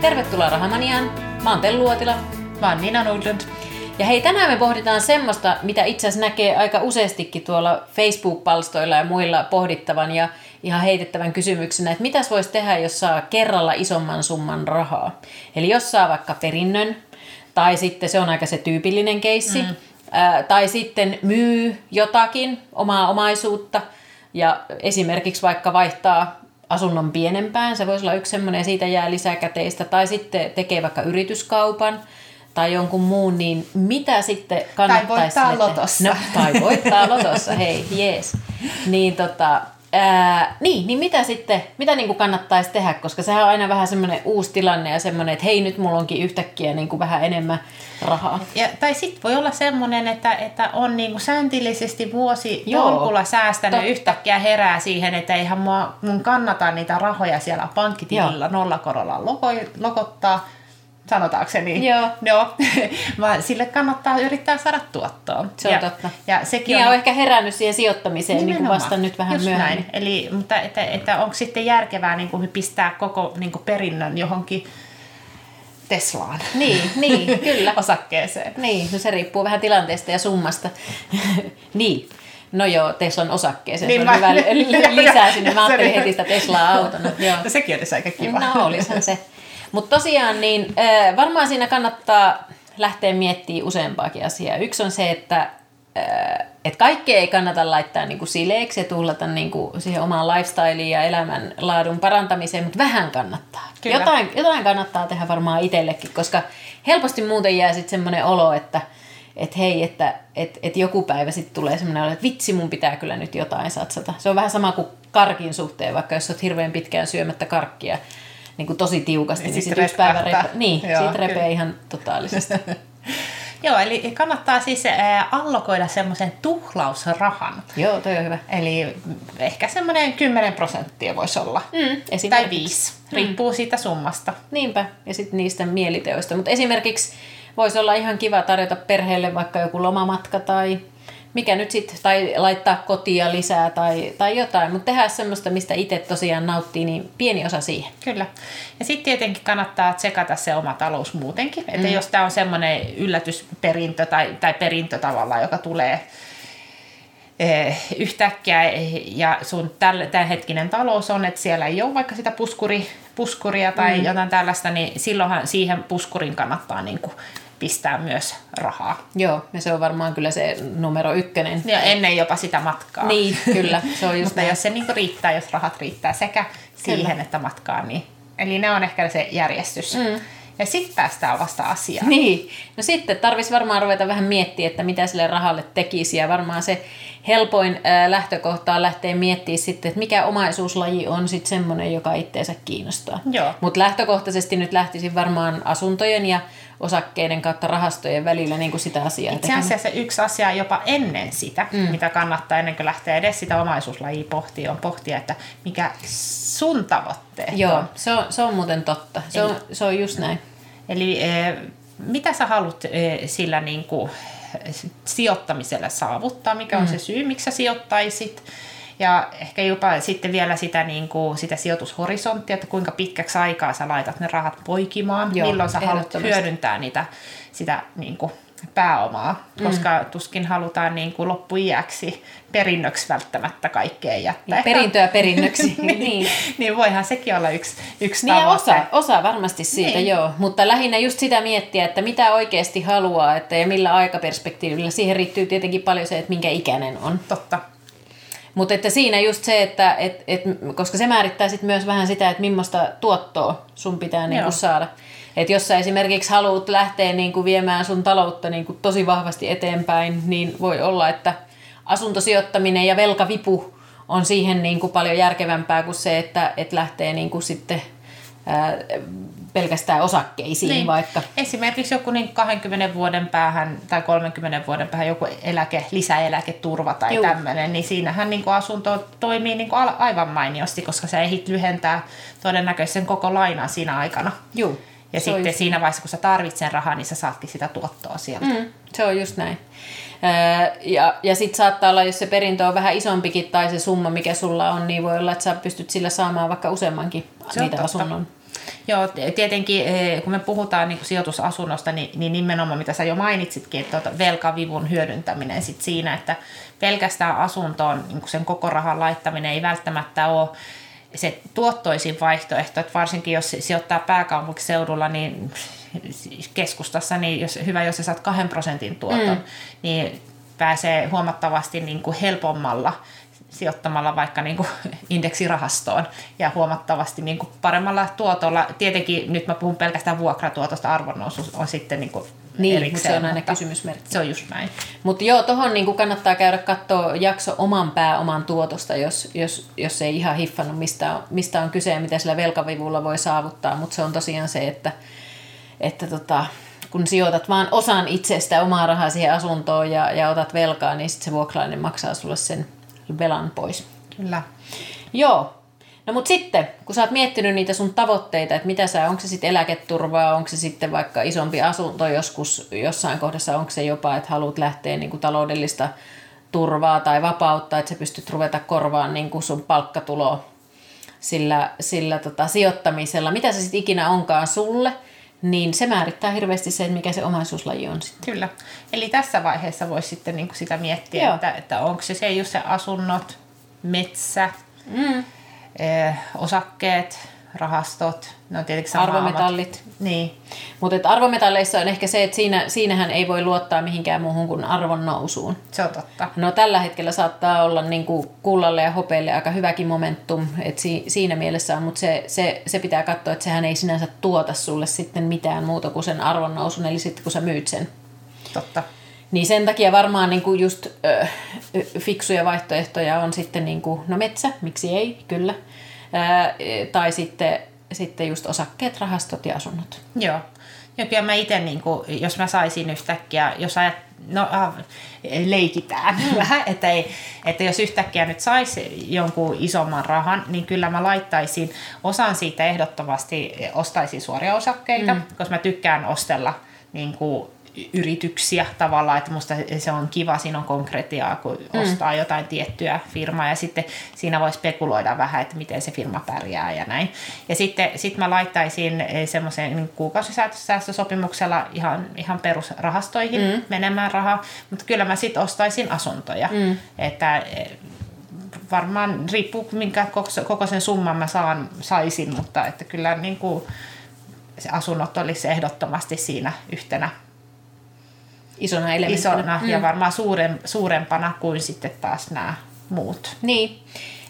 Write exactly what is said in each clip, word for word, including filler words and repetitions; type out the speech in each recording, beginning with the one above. Tervetuloa Rahamaniaan. Mä oon Tellu Luotila. Mä oon Nina Nudlund. Ja hei, tänään me pohditaan semmoista, mitä itse asiassa näkee aika useastikin tuolla Facebook-palstoilla ja muilla pohdittavan ja ihan heitettävän kysymyksenä, että mitäs voisi tehdä, jos saa kerralla isomman summan rahaa. Eli jos saa vaikka perinnön, tai sitten se on aika se tyypillinen keissi, mm. ää, tai sitten myy jotakin, omaa omaisuutta, ja esimerkiksi vaikka vaihtaa asunnon pienempään, se voisi olla yksi semmoinen, ja siitä jää lisää käteistä, tai sitten tekee vaikka yrityskaupan, tai jonkun muun, niin mitä sitten kannattaisi... Tai voittaa lotossa. No, tai voittaa lotossa, hei, jees. Niin, tota, ää, niin, niin mitä sitten, mitä niin kuin kannattaisi tehdä, koska sehän on aina vähän semmoinen uusi tilanne ja semmoinen, että hei, nyt mulla onkin yhtäkkiä niin kuin vähän enemmän rahaa. Ja, tai sitten voi olla semmoinen, että, että on niin kuin sääntillisesti vuosi tolkulla säästänyt, to... yhtäkkiä herää siihen, että eihän mua, mun kannata niitä rahoja siellä pankkitilillä nollakorolla loko, lokottaa. Sanotaanko se niin? Joo. No, vaan sille kannattaa yrittää saada tuottoa. Se on ja, totta. Ja sekin on... on ehkä herännyt siihen sijoittamiseen niin kuin vasta nyt vähän just myöhemmin. Näin. Eli, mutta että, että onko sitten järkevää niin kuin pistää koko niin kuin perinnön johonkin Teslaan? Niin, niin kyllä. Osakkeeseen. Niin, no se riippuu vähän tilanteesta ja summasta. Niin. No joo, Teslan osakkeeseen. Niin se on mä... hyvä lisää sinne. Mä ajattelin heti sitä Teslaa autona. Joo. No sekin olisi aika kiva. No olisihan se. Mutta tosiaan niin varmaan siinä kannattaa lähteä miettimään useampaakin asiaa. Yksi on se, että et kaikkea ei kannata laittaa niinku sileeksi ja tuhlata niinku siihen omaan lifestyleen ja elämän laadun parantamiseen, mutta vähän kannattaa. Jotain, jotain kannattaa tehdä varmaan itsellekin, koska helposti muuten jää sitten semmoinen olo, että et hei, että et, et joku päivä sitten tulee semmoinen olo, että vitsi, mun pitää kyllä nyt jotain satsata. Se on vähän sama kuin karkin suhteen, vaikka jos olet hirveän pitkään syömättä karkkia, niin kuin tosi tiukasti, niin, niin sitten yksi päivä repe... niin, siitä repee ihan totaalisesti. Joo, eli kannattaa siis ää, allokoida semmoisen tuhlausrahan. Joo, toi on hyvä. Eli ehkä semmoinen kymmenen prosenttia voisi olla. Mm, tai viisi, riippuu mm. siitä summasta. Niinpä, ja sitten niistä mieliteoista. Mutta esimerkiksi voisi olla ihan kiva tarjota perheelle vaikka joku lomamatka tai... Mikä nyt sitten, tai laittaa kotia lisää tai, tai jotain, mutta tehdään semmoista, mistä itse tosiaan nauttii, niin pieni osa siihen. Kyllä. Ja sitten tietenkin kannattaa tsekata se oma talous muutenkin, että mm. jos tämä on semmoinen yllätysperintö tai, tai perintö tavallaan, joka tulee e, yhtäkkiä ja sun tämänhetkinen talous on, että siellä ei ole vaikka sitä puskuri, puskuria tai mm. jotain tällaista, niin silloinhan siihen puskurin kannattaa niinku pistää myös rahaa. Joo, ja se on varmaan kyllä se numero ykkönen. Ja ennen jopa sitä matkaa. Niin, kyllä. Se on just mutta näin. Jos se niinku riittää, jos rahat riittää sekä siihen kyllä. Että matkaan, niin eli ne on ehkä se järjestys. Mm. Ja sitten päästään vasta asiaan. Niin, no sitten tarvitsisi varmaan ruveta vähän miettiä, että mitä sille rahalle tekisi. Ja varmaan se helpoin lähtökohta on lähteä miettimään sitten, että mikä omaisuuslaji on sitten semmoinen, joka itteensä kiinnostaa. Mutta lähtökohtaisesti nyt lähtisin varmaan asuntojen ja osakkeiden kautta rahastojen välillä niin kuin sitä asiaa. Itse asiassa tekemään. Yksi asia jopa ennen sitä, mm. mitä kannattaa ennen kuin lähtee edes sitä omaisuuslajia pohtia, on pohtia, että mikä sun tavoitteet on. Joo, se on, se on muuten totta. Se, on, se on just näin. Eli eh, mitä sä haluat eh, sillä niin kuin, sijoittamisella saavuttaa? Mikä on mm. se syy, miksi sä sijoittaisit? Ja ehkä jopa sitten vielä sitä, niin kuin, sitä sijoitushorisonttia, että kuinka pitkäksi aikaa sä laitat ne rahat poikimaan, joo, milloin sä haluat hyödyntää niitä, sitä niin kuin, pääomaa, koska mm. tuskin halutaan niin kuin, loppuiäksi perinnöksi välttämättä kaikkea jättää. Ja perintöä perinnöksi. niin, niin. niin voihan sekin olla yksi, yksi niin tavoite. Osa, osa varmasti siitä, niin. Joo. Mutta lähinnä just sitä miettiä, että mitä oikeasti haluaa että, ja millä aikaperspektiivillä. Siihen riittyy tietenkin paljon se, että minkä ikäinen on. Totta. Mutta että siinä just se, että et, et, koska se määrittää sit myös vähän sitä, että millaista tuottoa sun pitää niinku saada. Että jos sä esimerkiksi haluat lähteä niinku viemään sun taloutta niinku tosi vahvasti eteenpäin, niin voi olla, että asuntosijoittaminen ja velkavipu on siihen niinku paljon järkevämpää kuin se, että et lähtee niinku sitten... Ää, pelkästään osakkeisiin niin. Vaikka. Esimerkiksi joku niin kaksikymmentä vuoden päähän tai kolmenkymmenen vuoden päähän joku eläke, lisäeläketurva tai tämmöinen, niin siinähän niin kuin asunto toimii niin kuin aivan mainiosti, koska sä ehdit lyhentää todennäköisen koko lainan siinä aikana. Juu. Ja se sitten siinä vaiheessa, kun sä tarvitset rahaa, niin sä saatkin sitä tuottoa sieltä. Mm, Se on just näin. Ja, ja sitten saattaa olla, jos se perintö on vähän isompikin tai se summa, mikä sulla on, niin voi olla, että sä pystyt sillä saamaan vaikka useammankin niitä asunnon. Joo, tietenkin kun me puhutaan niin sijoitusasunnosta, niin, niin nimenomaan mitä sä jo mainitsitkin, että velkavivun hyödyntäminen sit siinä, että pelkästään asuntoon niin sen koko rahan laittaminen ei välttämättä ole se tuottoisin vaihtoehto, että varsinkin jos sijoittaa pääkaupunkiseudulla, niin keskustassa, niin jos, hyvä, jos sä saat kahden prosentin tuoton, mm. niin pääsee huomattavasti niin kuin helpommalla sijoittamalla vaikka niin kuin indeksirahastoon ja huomattavasti niin kuin paremmalla tuotolla. Tietenkin nyt mä puhun pelkästään vuokratuotosta, arvonnousu on sitten niin kuin niin, erikseen. Mutta se on aina kysymysmerkki. Se on just näin. Mutta joo, tuohon niin kuin kannattaa käydä katsoa jakso oman pääoman tuotosta, jos, jos, jos ei ihan hiffannut, mistä on, mistä on kyse ja mitä sillä velkavivulla voi saavuttaa. Mutta se on tosiaan se, että että tota, kun sijoitat vaan osan itsestä omaa rahaa siihen asuntoon ja, ja otat velkaa, niin sitten se vuokralainen maksaa sulle sen velan pois. Kyllä. Joo. No mut sitten, kun sä oot miettinyt niitä sun tavoitteita, että mitä sä, onko se sitten eläketurvaa, onko se sitten vaikka isompi asunto joskus jossain kohdassa, onko se jopa, että haluat lähteä niinku taloudellista turvaa tai vapauttaa, että sä pystyt ruveta korvaan niinku sun palkkatuloa sillä, sillä tota, sijoittamisella, mitä se sitten ikinä onkaan sulle, niin se määrittää hirveästi sen, mikä se omaisuuslaji on sitten. Kyllä. Eli tässä vaiheessa voisi sitten niinku sitä miettiä, että, että onko se se just se asunnot, metsä, mm. eh, osakkeet, rahastot, ne on tietenkin samaa. Arvometallit. Niin. Mutta arvometalleissa on ehkä se, että siinä, siinähän ei voi luottaa mihinkään muuhun kuin arvon nousuun. Se on totta. No tällä hetkellä saattaa olla niinku kullalle ja hopeille aika hyväkin momentum, että si, siinä mielessä on, mutta se, se, se pitää katsoa, että sehän ei sinänsä tuota sulle sitten mitään muuta kuin sen arvon nousun, eli sitten kun sä myyt sen. Totta. Niin sen takia varmaan niinku just ö, fiksuja vaihtoehtoja on sitten niinku, no metsä, miksi ei, kyllä. Tai sitten, sitten just osakkeet, rahastot ja asunnot. Joo. Ja kyllä mä ite, niin kun, jos mä saisin yhtäkkiä, jos ajat, no ah, leikitään vähän, että, että jos yhtäkkiä nyt saisi jonkun isomman rahan, niin kyllä mä laittaisin osan siitä ehdottomasti, ostaisin suoria osakkeita, mm. koska mä tykkään ostella niin kun yrityksiä tavallaan, että musta se on kiva, siinä on konkretiaa, kun mm. ostaa jotain tiettyä firmaa ja sitten siinä voi spekuloida vähän, että miten se firma pärjää ja näin. Ja sitten sit mä laittaisin semmoisen kuukausisäästösopimuksella ihan, ihan perusrahastoihin mm. menemään rahaa, mutta kyllä mä sitten ostaisin asuntoja, mm. että varmaan riippuu minkä koko sen summan mä saan, saisin, mutta että kyllä niin kuin se asunnot olisi ehdottomasti siinä yhtenä isona elementtinä. Isona ja mm. varmaan suuren, suurempana kuin sitten taas nämä muut. Niin.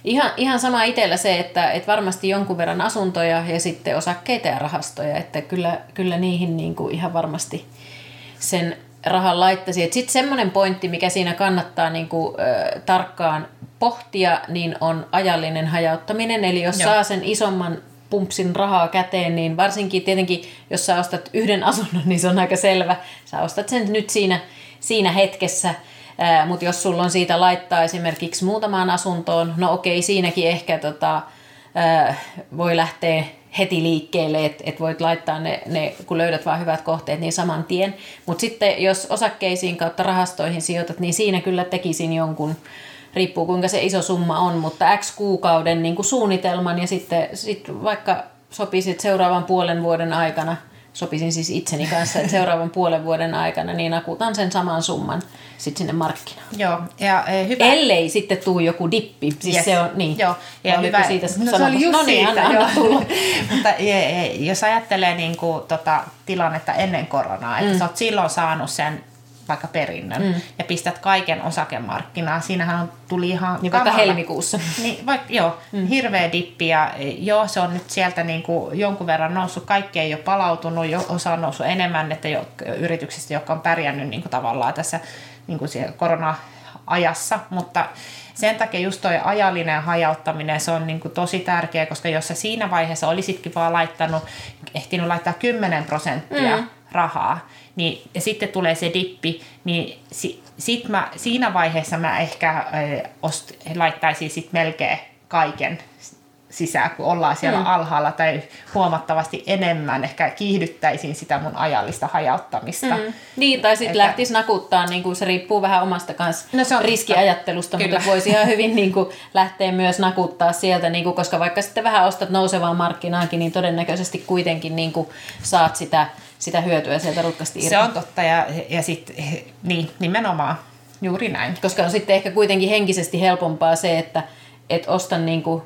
Ihan, ihan sama itsellä se, että, että varmasti jonkun verran asuntoja ja sitten osakkeita ja rahastoja, että kyllä, kyllä niihin niin kuin ihan varmasti sen rahan laittaisi. Sitten semmoinen pointti, mikä siinä kannattaa niin kuin, äh, tarkkaan pohtia, niin on ajallinen hajauttaminen. Eli jos Joo. saa sen isomman pumpsin rahaa käteen, niin varsinkin tietenkin, jos sä ostat yhden asunnon, niin se on aika selvä. Sä ostat sen nyt siinä, siinä hetkessä, ää, mutta jos sulla on siitä laittaa esimerkiksi muutamaan asuntoon, no okei, siinäkin ehkä tota, ää, voi lähteä heti liikkeelle, että et voit laittaa ne, ne, kun löydät vaan hyvät kohteet, niin saman tien. Mutta sitten jos osakkeisiin kautta rahastoihin sijoitat, niin siinä kyllä tekisin jonkun, riippuu kuinka se iso summa on, mutta X kuukauden niin kuin suunnitelman ja sitten sit vaikka sopisit seuraavan puolen vuoden aikana, sopisin siis itseni kanssa, että seuraavan puolen vuoden aikana, niin akutan sen saman summan sitten sinne markkinaan. Joo, ja e, hyvä. Ellei sitten tuu joku dippi, siis yes. se on niin. Joo, ja hyvä. Siitä no se oli just no niin, siitä, anna, anna mutta e, e, jos ajattelee niin kuin, tota, tilannetta ennen koronaa, että mm. sä oot silloin saanut sen vaikka perinnön, mm. ja pistät kaiken osakemarkkinaan. Siinähän tuli ihan niin vaikka helmikuussa. Niin, vaikka, joo, mm. hirveä dippi, ja joo, se on nyt sieltä niin kuin jonkun verran noussut. Kaikki ei ole palautunut, jo, osa on noussut enemmän, että jo, yrityksistä, jotka on pärjännyt niin kuin tavallaan tässä niin kuin korona-ajassa, mutta sen takia just tuo ajallinen hajauttaminen, se on niin kuin tosi tärkeä, koska jos sä siinä vaiheessa olisitkin vaan laittanut, ehtinyt laittaa kymmenen prosenttia mm. rahaa, niin, ja sitten tulee se dippi, niin si, sit mä, siinä vaiheessa mä ehkä ö, ost, laittaisin sit melkein kaiken sisään, kun ollaan siellä mm. alhaalla tai huomattavasti enemmän. Ehkä kiihdyttäisin sitä mun ajallista hajauttamista. Mm. Niin, tai sitten lähtisi nakuttaa, niin kuin se riippuu vähän omasta kanssa no riskiajattelusta, kyllä. Mutta voisi ihan hyvin niin kuin lähteä myös nakuttaa sieltä, niin kuin, koska vaikka sitten vähän ostat nousevaa markkinaankin, niin todennäköisesti kuitenkin niin kuin saat sitä, sitä hyötyä sieltä rutkasti irti. Se on totta, ja, ja sitten niin, nimenomaan juuri näin. Koska on sitten ehkä kuitenkin henkisesti helpompaa se, että et osta niin kuin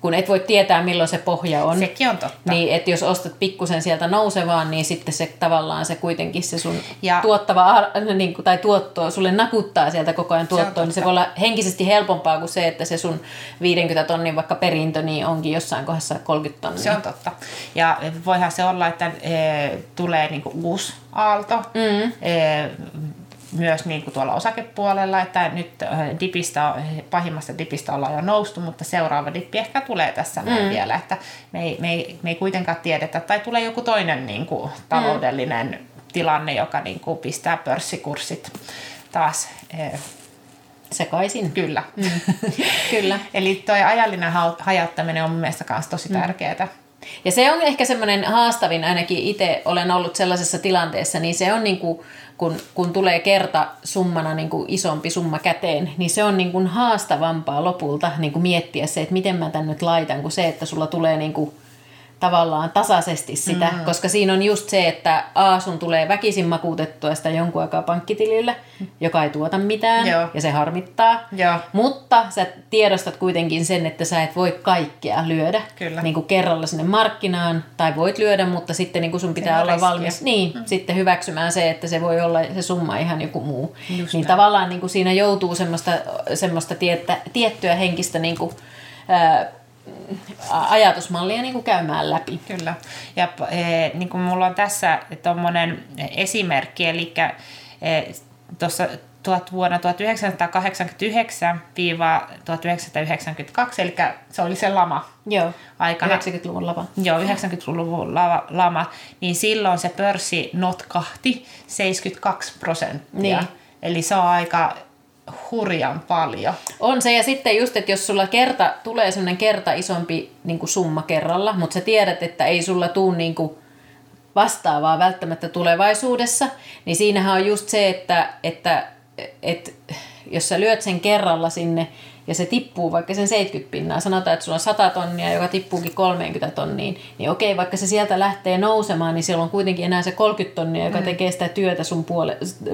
kun et voi tietää, milloin se pohja on. Sekin on totta. Niin, että jos ostat pikkusen sieltä nousevaan, niin sitten se tavallaan se kuitenkin se sun ja tuottava niin kuin, tai tuotto sulle nakuttaa sieltä koko ajan tuottoa, niin se voi olla henkisesti helpompaa kuin se, että se sun viidenkymmenen tonnin vaikka perintö niin onkin jossain kohdassa kolmekymmentä tonnia. Se on totta. Ja voihan se olla, että e, tulee niin kuin uusi aalto. Mm-hmm. E, myös niin kuin tuolla osakepuolella, että nyt dipistä, pahimmasta dipistä ollaan jo noustu, mutta seuraava dippi ehkä tulee tässä mm. vielä, että me ei, me, ei, me ei kuitenkaan tiedetä, tai tulee joku toinen niin kuin taloudellinen mm. tilanne, joka niin kuin pistää pörssikurssit taas eh, sekaisin. Kyllä. Mm. Kyllä. Eli tuo ajallinen hajauttaminen on mun mielestä myös tosi mm. tärkeää. Ja se on ehkä semmoinen haastavin, ainakin itse olen ollut sellaisessa tilanteessa, niin se on niin kuin, kun, kun tulee kerta summana niin kuin isompi summa käteen, niin se on niin kuin haastavampaa lopulta niin kuin miettiä se, että miten mä tän nyt laitan, kuin se, että sulla tulee niin kuin tavallaan tasaisesti sitä, mm-hmm. koska siinä on just se, että a, sun tulee väkisin makuutettua sitä jonkun aikaa pankkitilille, joka ei tuota mitään, joo. ja se harmittaa, joo. mutta sä tiedostat kuitenkin sen, että sä et voi kaikkea lyödä niin kuin kerralla sinne markkinaan, tai voit lyödä, mutta sitten niin kuin sun pitää olla riskiä. valmis niin, mm-hmm. sitten hyväksymään se, että se voi olla se summa ihan joku muu. Just niin näin. Tavallaan niin kuin siinä joutuu semmoista, semmoista tietä, tiettyä henkistä niin kuin, ää, ajatusmallia niin kuin käymään läpi. Kyllä. Ja e, niin kuin mulla on tässä tommonen esimerkki, eli e, tuossa vuonna tuhatyhdeksänsataakahdeksankymmentäyhdeksän - tuhatyhdeksänsataayhdeksänkymmentäkaksi, eli se oli se lama. Joo, aikana. yhdeksänkymmentäluvun lama. Joo, yhdeksänkymmentäluvun lava, lama. Niin silloin se pörssi notkahti seitsemänkymmentäkaksi prosenttia. Niin. Eli se on aika hurjan paljon. On se, ja sitten just, että jos sulla kerta, tulee semmoinen kerta isompi niin kuin summa kerralla, mutta sä tiedät, että ei sulla tule niin kuin vastaavaa välttämättä tulevaisuudessa, niin siinähän on just se, että, että, että jos sä lyöt sen kerralla sinne ja se tippuu vaikka sen seitsemänkymmentä pinnaa, sanotaan, että sulla on sata tonnia, joka tippuukin kolmekymmentä tonniin, niin okei, vaikka se sieltä lähtee nousemaan, niin siellä on kuitenkin enää se kolmekymmentä tonnia, joka mm. tekee sitä työtä sun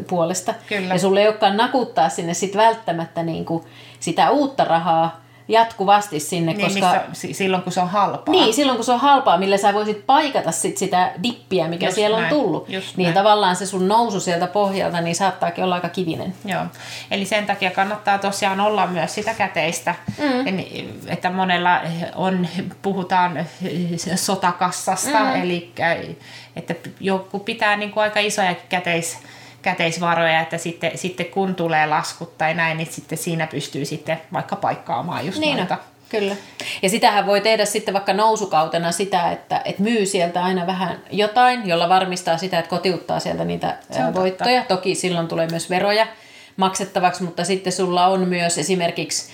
puolesta. Kyllä. Ja sulla ei olekaan nakuttaa sinne sit välttämättä niinku sitä uutta rahaa jatkuvasti sinne, niin, koska missä, silloin kun se on halpaa. Niin, silloin kun se on halpaa, millä sä voisit paikata sit sitä dippiä, mikä just siellä on näin, tullut. Niin näin. Tavallaan se sun nousu sieltä pohjalta niin saattaakin olla aika kivinen. Joo. Eli sen takia kannattaa tosiaan olla myös sitä käteistä, mm. että monella on, puhutaan sotakassasta, mm. eli että joku pitää niin kuin aika isoja käteis, käteisvaroja, että sitten, sitten kun tulee laskut tai näin, niin sitten siinä pystyy sitten vaikka paikkaamaan just niin noita. Kyllä. Ja sitähän voi tehdä sitten vaikka nousukautena sitä, että et myy sieltä aina vähän jotain, jolla varmistaa sitä, että kotiuttaa sieltä niitä voittoja. Totta. Toki silloin tulee myös veroja maksettavaksi, mutta sitten sulla on myös esimerkiksi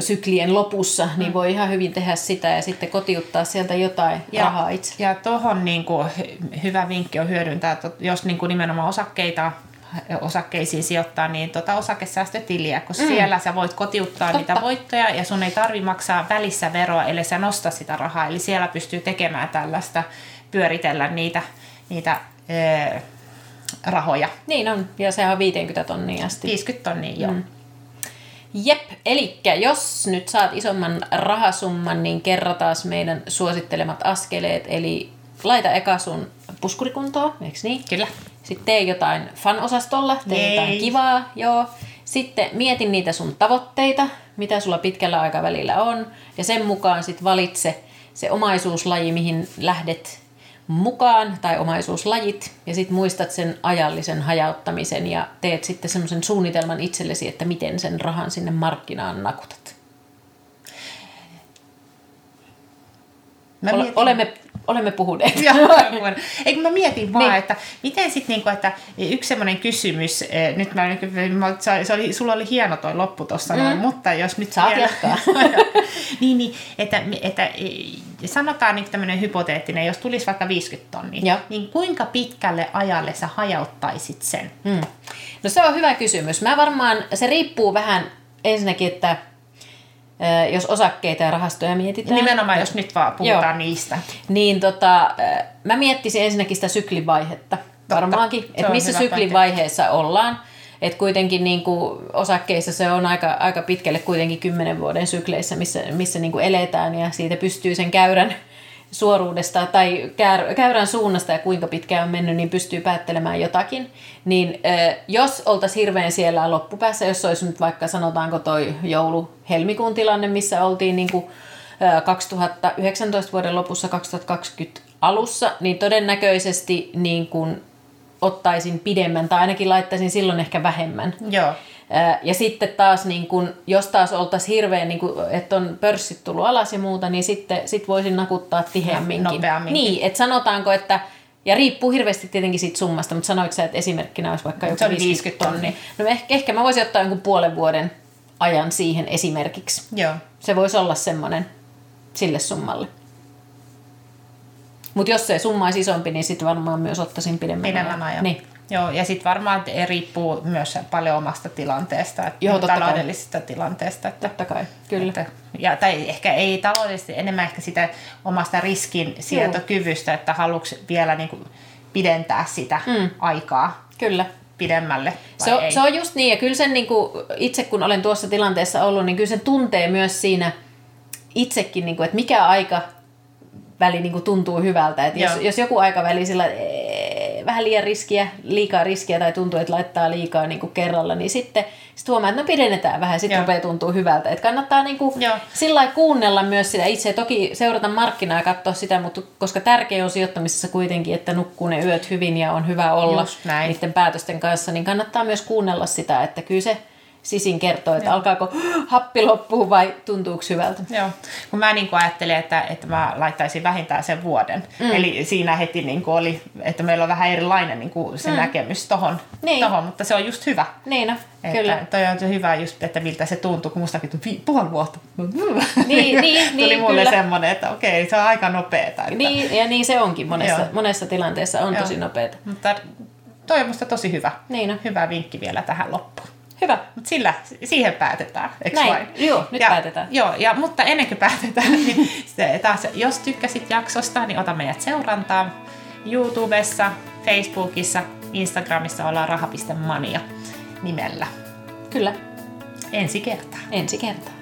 syklien lopussa, niin voi ihan hyvin tehdä sitä ja sitten kotiuttaa sieltä jotain ja rahaa itse. Ja tuohon niin kuin hyvä vinkki on hyödyntää, että jos niin kuin nimenomaan osakkeita, osakkeisiin sijoittaa, niin tuota osakesäästötiliä, koska mm. siellä sä voit kotiuttaa Totta. niitä voittoja ja sun ei tarvitse maksaa välissä veroa, eli sä nosta sitä rahaa. Eli siellä pystyy tekemään tällaista, pyöritellä niitä, niitä ee, rahoja. Niin on, ja sehän on viisikymmentä tonnia asti. viisikymmentä tonnia, joo. Mm. Jep, eli jos nyt saat isomman rahasumman, niin kerrataan meidän suosittelemat askeleet, eli laita eka sun puskurikuntoon, eikö niin? Kyllä. Sitten tee jotain fan-osastolla, tee Yay. jotain kivaa, joo. Sitten mieti niitä sun tavoitteita, mitä sulla pitkällä aikavälillä on, ja sen mukaan sit valitse se omaisuuslaji, mihin lähdet mukaan, tai omaisuuslajit, ja sitten muistat sen ajallisen hajauttamisen ja teet sitten semmoisen suunnitelman itsellesi, että miten sen rahan sinne markkinaan nakutat. Mä mietin. Olemme, olemme puhuneet. Joo, eikö mä mietin vaan, niin. että miten sitten, niinku, että yksi semmoinen kysymys, e, nyt mä, se oli, sulla oli hieno toi loppu tuossa, mm. mutta jos nyt saat jatkaa. niin, niin, että, että sanotaan niin tämmöinen hypoteettinen, jos tulisi vaikka viisikymmentä tonnia, ja. Niin kuinka pitkälle ajalle sä hajauttaisit sen? Mm. No se on hyvä kysymys. Mä varmaan, se riippuu vähän ensinnäkin, että jos osakkeita ja rahastoja mietitään. Nimenomaan, jos nyt vaan puhutaan joo. niistä. Niin tota, mä miettisin ensinnäkin sitä syklivaihetta. Totta. Varmaankin, että missä syklivaiheessa pointti. Ollaan. Että kuitenkin niin kuin osakkeissa se on aika, aika pitkälle kuitenkin kymmenen vuoden sykleissä, missä, missä niin kuin eletään ja siitä pystyy sen käyrän suoruudesta tai käyrän suunnasta ja kuinka pitkään on mennyt, niin pystyy päättelemään jotakin. Niin jos oltaisiin hirveän siellä loppupäässä, jos olisi nyt vaikka sanotaanko toi joulu-helmikuun tilanne, missä oltiin niin kuin kaksituhattayhdeksäntoista vuoden lopussa, kaksituhattakaksikymmentä alussa, niin todennäköisesti niin kuin ottaisin pidemmän tai ainakin laittaisin silloin ehkä vähemmän. Joo. Ja sitten taas, niin kun, jos taas oltaisiin hirveän, niin että on pörssit tullut alas ja muuta, niin sitten sit voisin nakuttaa tiheämminkin. Nopeammin. Niin, että sanotaanko, että, ja riippuu hirveästi tietenkin siitä summasta, mutta sanoitko sä, että esimerkkinä olisi vaikka joku viisikymmentä tonnia. No ehkä, ehkä mä voisin ottaa jonkun puolen vuoden ajan siihen esimerkiksi. Joo. Se voisi olla semmoinen sille summalle. Mutta jos se summa olisi isompi, niin sitten varmaan myös ottaisin pidemmän ajan. Pidemmän ajan. Niin. Joo, ja sitten varmaan riippuu myös paljon omasta tilanteesta, että joo, taloudellisesta kai. Tilanteesta. Että, totta kai, kyllä. Että, ja, tai ehkä ei taloudellisesti, enemmän ehkä sitä omasta riskin sietokyvystä, että haluatko vielä niin kuin pidentää sitä mm. aikaa kyllä. pidemmälle vai se, ei? Se on just niin, ja kyllä sen niin kuin, itse kun olen tuossa tilanteessa ollut, niin kyllä sen tuntee myös siinä itsekin, niin kuin, että mikä aikaväli niin kuin tuntuu hyvältä. Että jos, jos joku aikaväli sillä... vähän liian riskiä, liikaa riskiä tai tuntuu, että laittaa liikaa niin kuin kerralla, niin sitten sit huomaa, että no pidennetään vähän, sitten rupeaa tuntua hyvältä. Että kannattaa niin kuin sillä lailla kuunnella myös sitä itse, toki seurata markkinaa ja katsoa sitä, mutta koska tärkeä on sijoittamisessa kuitenkin, että nukkuu ne yöt hyvin ja on hyvä olla niiden päätösten kanssa, niin kannattaa myös kuunnella sitä, että kyllä se sisin kertoo, että joo. alkaako happi loppuu vai tuntuuko hyvältä. Joo, kun mä niin kuin ajattelin, että, että mä laittaisin vähintään sen vuoden. Mm. Eli siinä heti niin kuin oli, että meillä on vähän erilainen niin kuin se mm. näkemys tohon, niin. tohon, mutta se on just hyvä. Niin no, että kyllä. Toi on hyvä just, että miltä se tuntuu, kun mustakin tuli puoli vuotta. Niin, niin, tuli niin, mulle semmoinen, että okei, se on aika nopeeta. Että... Niin, ja niin se onkin monessa, monessa tilanteessa on joo. tosi nopeeta. Mutta toi on musta tosi hyvä. Niin no. Hyvä vinkki vielä tähän loppuun. Hyvä, mutta sillä siihen päätetään, eikö näin, vain? Joo, nyt ja, päätetään. Joo, ja, mutta ennen kuin päätetään, niin se, taas, jos tykkäsit jaksosta, niin ota meidät seurantaan. YouTubessa, Facebookissa, Instagramissa ollaan raha piste mania nimellä. Kyllä. Ensi kertaa. Ensi kertaa.